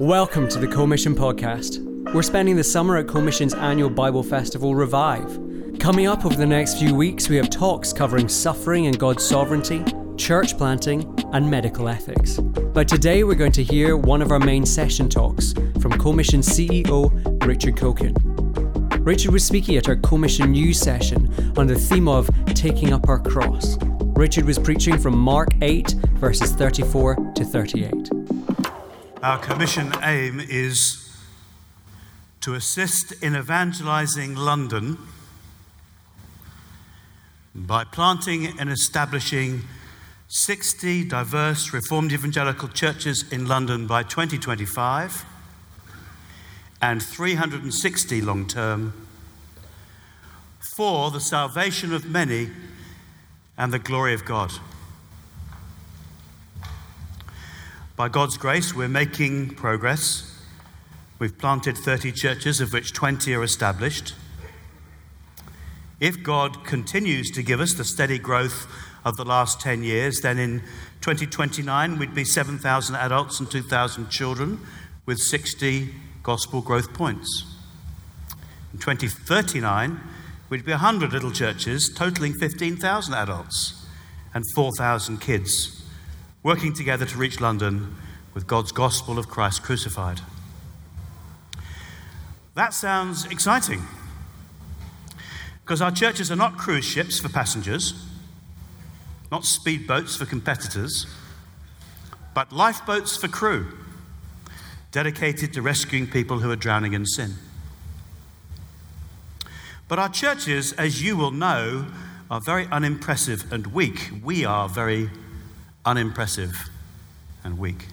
Welcome to the Co-Mission Podcast. We're spending the summer at Co-Mission's annual Bible festival, Revive. Coming up over the next few weeks, we have talks covering suffering and God's sovereignty, church planting, and medical ethics. But today we're going to hear one of our main session talks from Co-Mission CEO, Richard Coekin. Richard was speaking at our Co-Mission News session on the theme of taking up our cross. Richard was preaching from Mark 8, verses 34 to 38. Our commission aim is to assist in evangelising London by planting and establishing 60 diverse Reformed Evangelical churches in London by 2025 and 360 long-term for the salvation of many and the glory of God. By God's grace, we're making progress. We've planted 30 churches, of which 20 are established. If God continues to give us the steady growth of the last 10 years, then in 2029, we'd be 7,000 adults and 2,000 children with 60 gospel growth points. In 2039, we'd be 100 little churches, totaling 15,000 adults and 4,000 kids, working together to reach London with God's gospel of Christ crucified. That sounds exciting, because our churches are not cruise ships for passengers, not speedboats for competitors, but lifeboats for crew, dedicated to rescuing people who are drowning in sin. But our churches, as you will know, are very unimpressive and weak. We are very unimpressive and weak.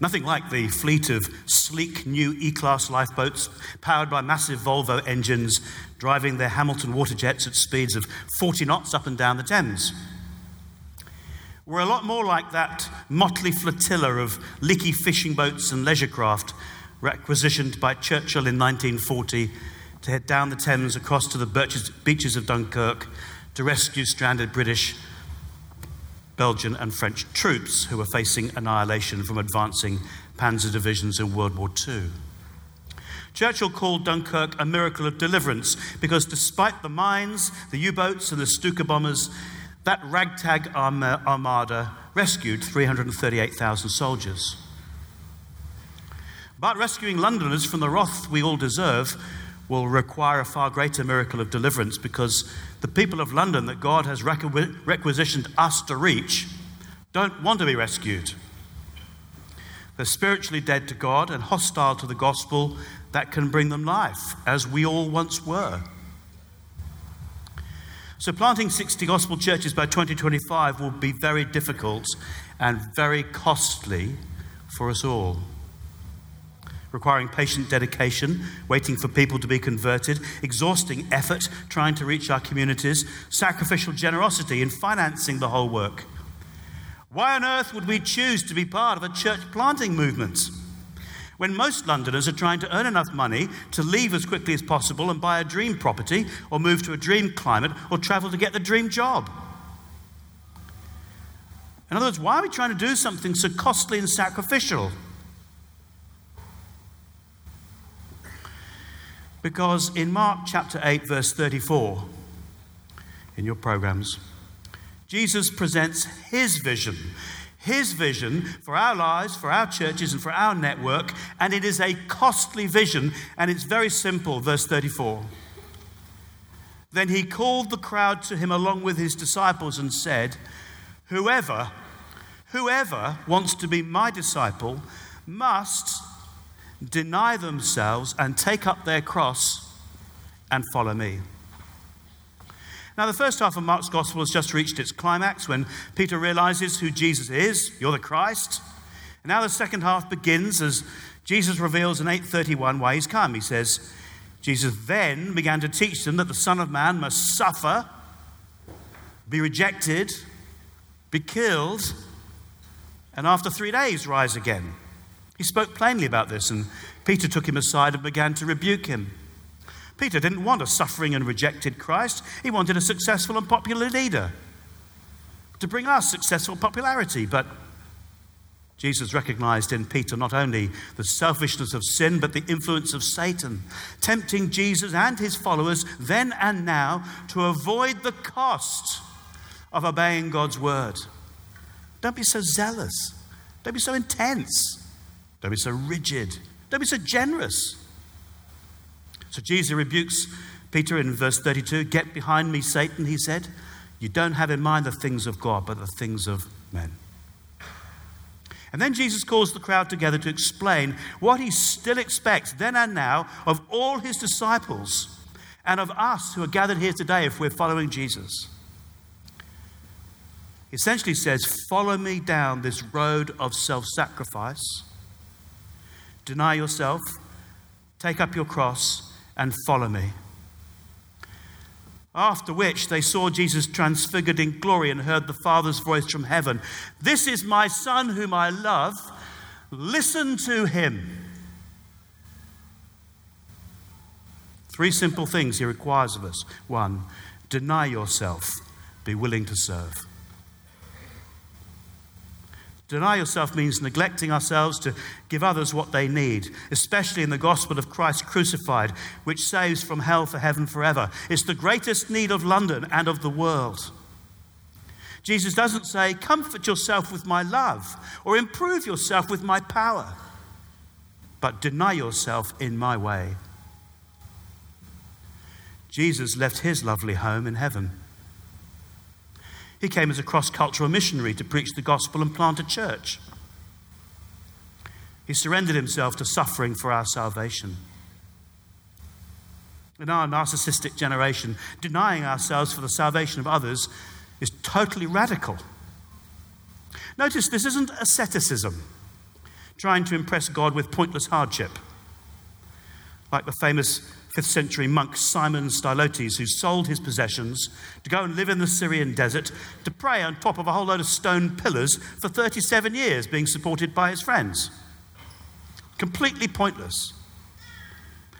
Nothing like the fleet of sleek new E-class lifeboats powered by massive Volvo engines driving their Hamilton water jets at speeds of 40 knots up and down the Thames. We're a lot more like that motley flotilla of leaky fishing boats and leisure craft requisitioned by Churchill in 1940 to head down the Thames across to the beaches of Dunkirk to rescue stranded British, Belgian and French troops who were facing annihilation from advancing panzer divisions in World War II. Churchill called Dunkirk a miracle of deliverance because despite the mines, the U-boats and the Stuka bombers, that ragtag armada rescued 338,000 soldiers. But rescuing Londoners from the wrath we all deserve will require a far greater miracle of deliverance because the people of London that God has requisitioned us to reach don't want to be rescued. They're spiritually dead to God and hostile to the gospel that can bring them life, as we all once were. So planting 60 gospel churches by 2025 will be very difficult and very costly for us all, requiring patient dedication, waiting for people to be converted, exhausting effort, trying to reach our communities, sacrificial generosity in financing the whole work. Why on earth would we choose to be part of a church planting movement when most Londoners are trying to earn enough money to leave as quickly as possible and buy a dream property or move to a dream climate or travel to get the dream job? In other words, why are we trying to do something so costly and sacrificial? Because in Mark chapter 8, verse 34, in your programs, Jesus presents his vision for our lives, for our churches, and for our network, and it is a costly vision, and it's very simple, verse 34. Then he called the crowd to him along with his disciples and said, Whoever wants to be my disciple must deny themselves and take up their cross and follow me. Now, the first half of Mark's gospel has just reached its climax when Peter realizes who Jesus is. You're the Christ. And now the second half begins as Jesus reveals in 8:31 why he's come. He says, Jesus then began to teach them that the Son of Man must suffer, be rejected, be killed, and after 3 days rise again. He spoke plainly about this, and Peter took him aside and began to rebuke him. Peter didn't want a suffering and rejected Christ. He wanted a successful and popular leader to bring us successful popularity. But Jesus recognized in Peter not only the selfishness of sin, but the influence of Satan, tempting Jesus and his followers then and now to avoid the cost of obeying God's word. Don't be so zealous. Don't be so intense. Don't be so rigid. Don't be so generous. So Jesus rebukes Peter in verse 32. "Get behind me, Satan," he said. "You don't have in mind the things of God, but the things of men." And then Jesus calls the crowd together to explain what he still expects then and now of all his disciples and of us who are gathered here today if we're following Jesus. He essentially says, follow me down this road of self-sacrifice. Deny yourself, take up your cross, and follow me. After which they saw Jesus transfigured in glory and heard the Father's voice from heaven. "This is my Son whom I love. Listen to him." 3 simple things he requires of us. 1, deny yourself. Be willing to serve. Deny yourself means neglecting ourselves to give others what they need, especially in the gospel of Christ crucified, which saves from hell for heaven forever. It's the greatest need of London and of the world. Jesus doesn't say, comfort yourself with my love or improve yourself with my power, but deny yourself in my way. Jesus left his lovely home in heaven. He came as a cross-cultural missionary to preach the gospel and plant a church. He surrendered himself to suffering for our salvation. In our narcissistic generation, denying ourselves for the salvation of others is totally radical. Notice this isn't asceticism, trying to impress God with pointless hardship, like the famous 5th century monk Simon Stylotes, who sold his possessions to go and live in the Syrian desert to pray on top of a whole load of stone pillars for 37 years, being supported by his friends. Completely pointless.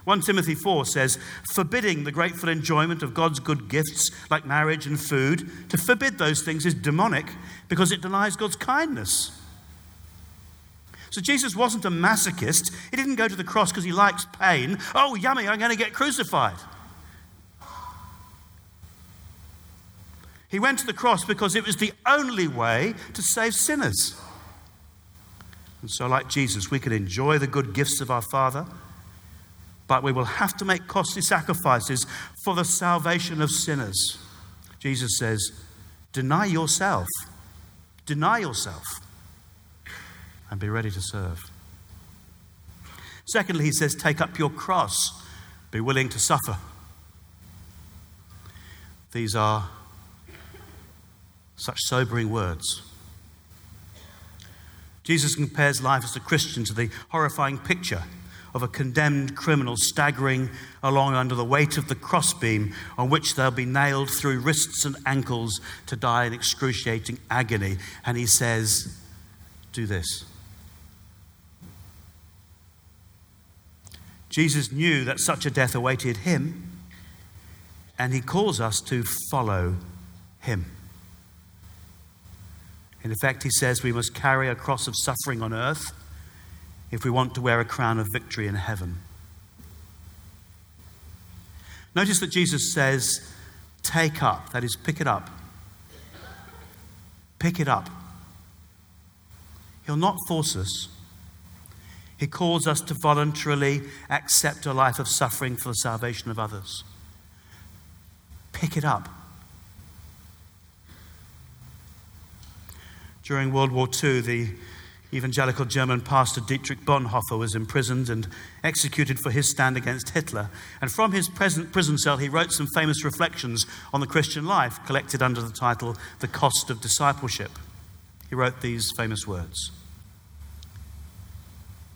1 Timothy 4 says, forbidding the grateful enjoyment of God's good gifts like marriage and food, to forbid those things is demonic because it denies God's kindness. So Jesus wasn't a masochist. He didn't go to the cross because he likes pain. Oh, yummy, I'm going to get crucified. He went to the cross because it was the only way to save sinners. And so, like Jesus, we can enjoy the good gifts of our Father, but we will have to make costly sacrifices for the salvation of sinners. Jesus says, deny yourself. Deny yourself. And be ready to serve. Secondly, he says, take up your cross. Be willing to suffer. These are such sobering words. Jesus compares life as a Christian to the horrifying picture of a condemned criminal staggering along under the weight of the crossbeam on which they'll be nailed through wrists and ankles to die in excruciating agony. And he says, do this. Jesus knew that such a death awaited him, and he calls us to follow him. In effect, he says we must carry a cross of suffering on earth if we want to wear a crown of victory in heaven. Notice that Jesus says, take up, that is, pick it up. Pick it up. He'll not force us. He calls us to voluntarily accept a life of suffering for the salvation of others. Pick it up. During World War II, the evangelical German pastor Dietrich Bonhoeffer was imprisoned and executed for his stand against Hitler. And from his prison cell, he wrote some famous reflections on the Christian life, collected under the title, The Cost of Discipleship. He wrote these famous words.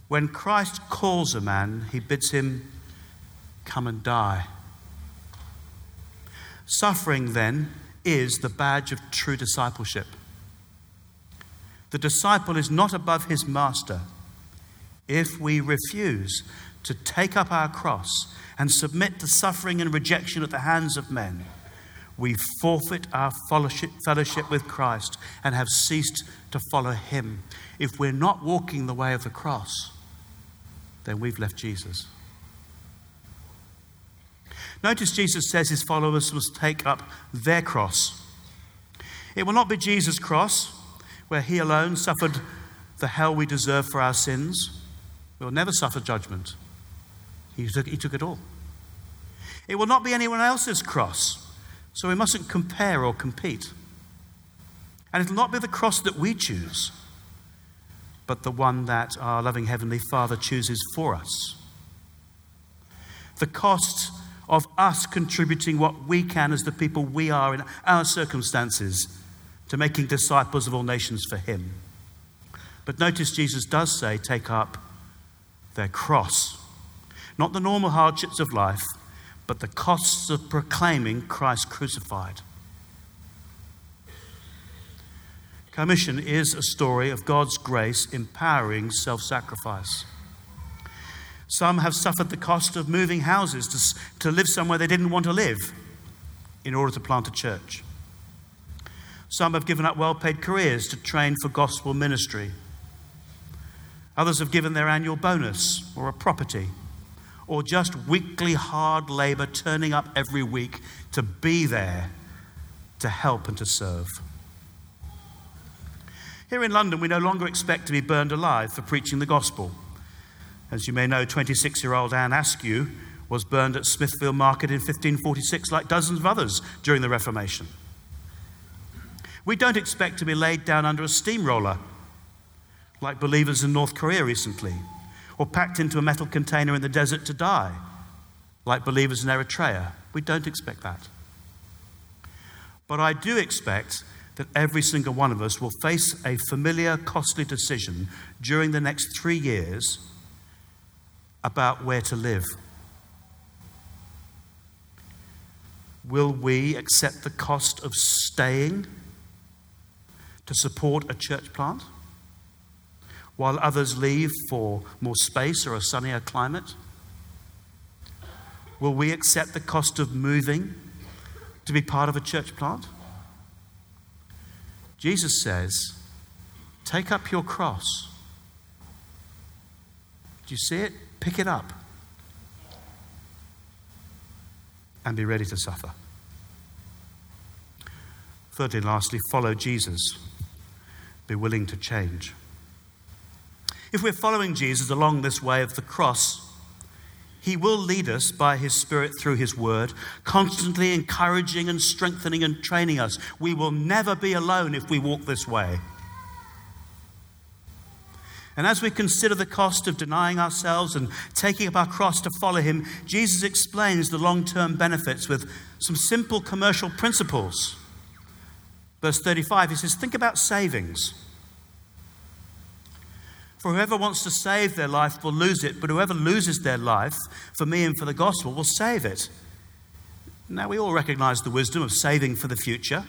When Christ calls a man, he bids him come and die. Suffering, then, is the badge of true discipleship. The disciple is not above his master if we refuse to take up our cross and submit to suffering and rejection at the hands of men. we forfeit our fellowship with Christ and have ceased to follow him. If we're not walking the way of the cross, then we've left Jesus. Notice Jesus says his followers must take up their cross. It will not be Jesus' cross, where he alone suffered the hell we deserve for our sins. We'll never suffer judgment. He took it all. It will not be anyone else's cross, so we mustn't compare or compete. And it will not be the cross that we choose, but the one that our loving Heavenly Father chooses for us. The cost of us contributing what we can as the people we are in our circumstances to making disciples of all nations for him. But notice Jesus does say, take up their cross. Not the normal hardships of life, but the costs of proclaiming Christ crucified. Co-Mission is a story of God's grace empowering self-sacrifice. Some have suffered the cost of moving houses to live somewhere they didn't want to live in order to plant a church. Some have given up well-paid careers to train for gospel ministry. Others have given their annual bonus or a property or just weekly hard labor, turning up every week to be there, to help and to serve. Here in London, we no longer expect to be burned alive for preaching the gospel. As you may know, 26-year-old Anne Askew was burned at Smithfield Market in 1546, like dozens of others during the Reformation. We don't expect to be laid down under a steamroller, like believers in North Korea recently, or packed into a metal container in the desert to die, like believers in Eritrea. We don't expect that. But I do expect that every single one of us will face a familiar, costly decision during the next 3 years about where to live. Will we accept the cost of staying to support a church plant, while others leave for more space or a sunnier climate? Will we accept the cost of moving to be part of a church plant? Jesus says, take up your cross. Do you see it? Pick it up and be ready to suffer. Thirdly and lastly, follow Jesus. Be willing to change. If we're following Jesus along this way of the cross, he will lead us by his Spirit through his word, constantly encouraging and strengthening and training us. We will never be alone if we walk this way. And as we consider the cost of denying ourselves and taking up our cross to follow him, Jesus explains the long-term benefits with some simple commercial principles. Verse 35, he says, think about savings. For whoever wants to save their life will lose it, but whoever loses their life for me and for the gospel will save it. Now, we all recognize the wisdom of saving for the future,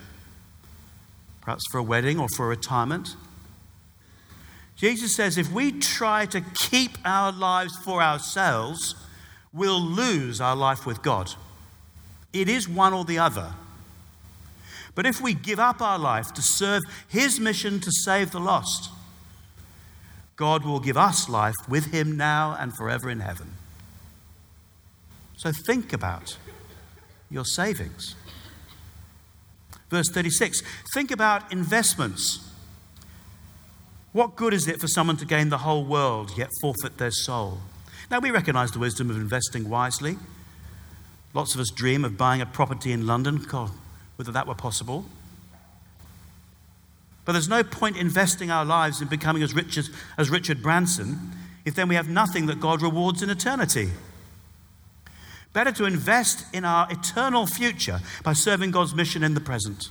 perhaps for a wedding or for a retirement. Jesus says if we try to keep our lives for ourselves, we'll lose our life with God. It is one or the other. But if we give up our life to serve his mission to save the lost, God will give us life with him now and forever in heaven. So think about your savings. Verse 36, think about investments. What good is it for someone to gain the whole world yet forfeit their soul? Now, we recognize the wisdom of investing wisely. Lots of us dream of buying a property in London. God, whether that were possible. But there's no point investing our lives in becoming as rich as Richard Branson if then we have nothing that God rewards in eternity. Better to invest in our eternal future by serving God's mission in the present.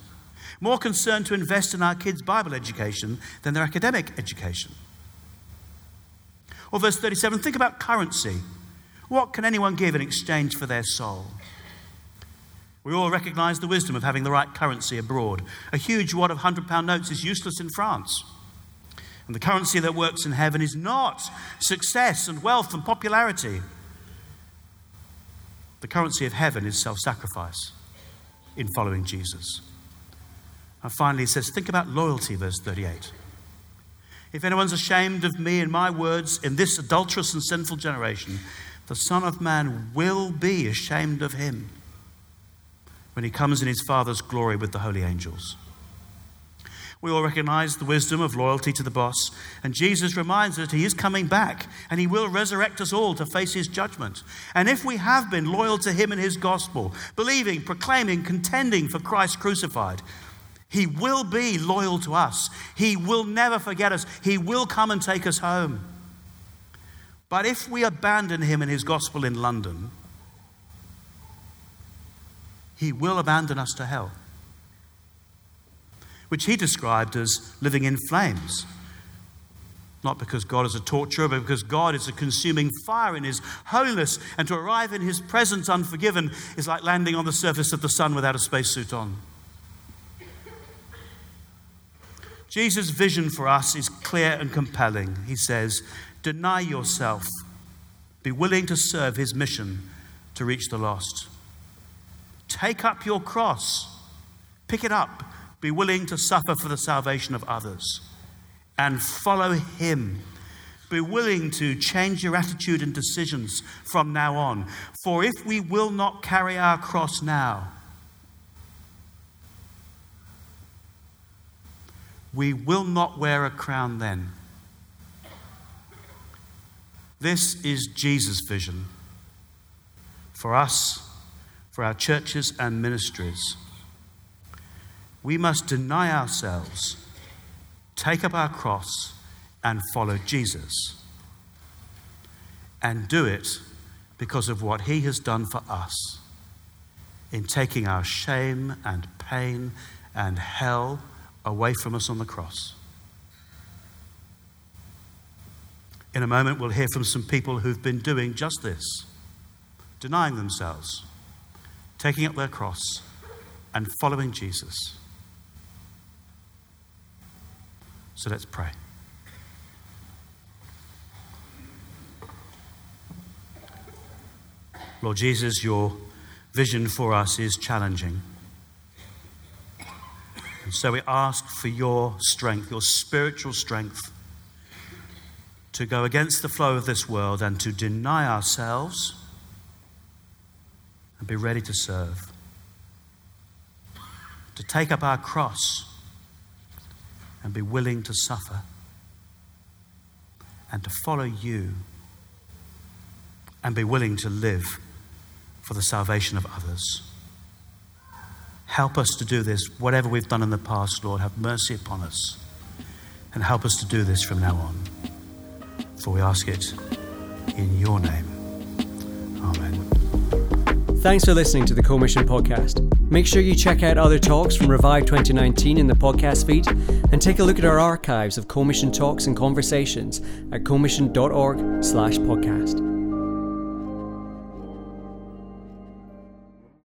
More concerned to invest in our kids' Bible education than their academic education. Or verse 37, think about currency. What can anyone give in exchange for their soul? We all recognize the wisdom of having the right currency abroad. A huge wad of £100 notes is useless in France. And the currency that works in heaven is not success and wealth and popularity. The currency of heaven is self-sacrifice. in following Jesus. And finally, he says, think about loyalty, verse 38. If anyone's ashamed of me and my words in this adulterous and sinful generation, the Son of Man will be ashamed of him when he comes in his Father's glory with the holy angels. We all recognize the wisdom of loyalty to the boss, and Jesus reminds us he is coming back and he will resurrect us all to face his judgment. And if we have been loyal to him and his gospel, believing, proclaiming, contending for Christ crucified, he will be loyal to us. He will never forget us. He will come and take us home. But if we abandon him and his gospel in London, he will abandon us to hell, which he described as living in flames. Not because God is a torturer, but because God is a consuming fire in his holiness, and to arrive in his presence unforgiven is like landing on the surface of the sun without a spacesuit on. Jesus' vision for us is clear and compelling. He says, deny yourself, be willing to serve his mission to reach the lost. Take up your cross, pick it up, be willing to suffer for the salvation of others, and follow him. Be willing to change your attitude and decisions from now on. For if we will not carry our cross now, we will not wear a crown then. This is Jesus' vision for us, for our churches and ministries. We must deny ourselves, take up our cross, and follow Jesus. And do it because of what he has done for us in taking our shame and pain and hell away from us on the cross. In a moment, we'll hear from some people who've been doing just this, denying themselves, taking up their cross, and following Jesus. So let's pray. Lord Jesus, your vision for us is challenging. And so we ask for your strength, your spiritual strength, to go against the flow of this world and to deny ourselves and be ready to serve, to take up our cross and be willing to suffer, and to follow you, and be willing to live for the salvation of others. Help us to do this, whatever we've done in the past, Lord. Have mercy upon us, and help us to do this from now on. For we ask it in your name. Amen. Thanks for listening to the Co-Mission Podcast. Make sure you check out other talks from Revive 2019 in the podcast feed, and take a look at our archives of Co-Mission talks and conversations at comission.org/podcast.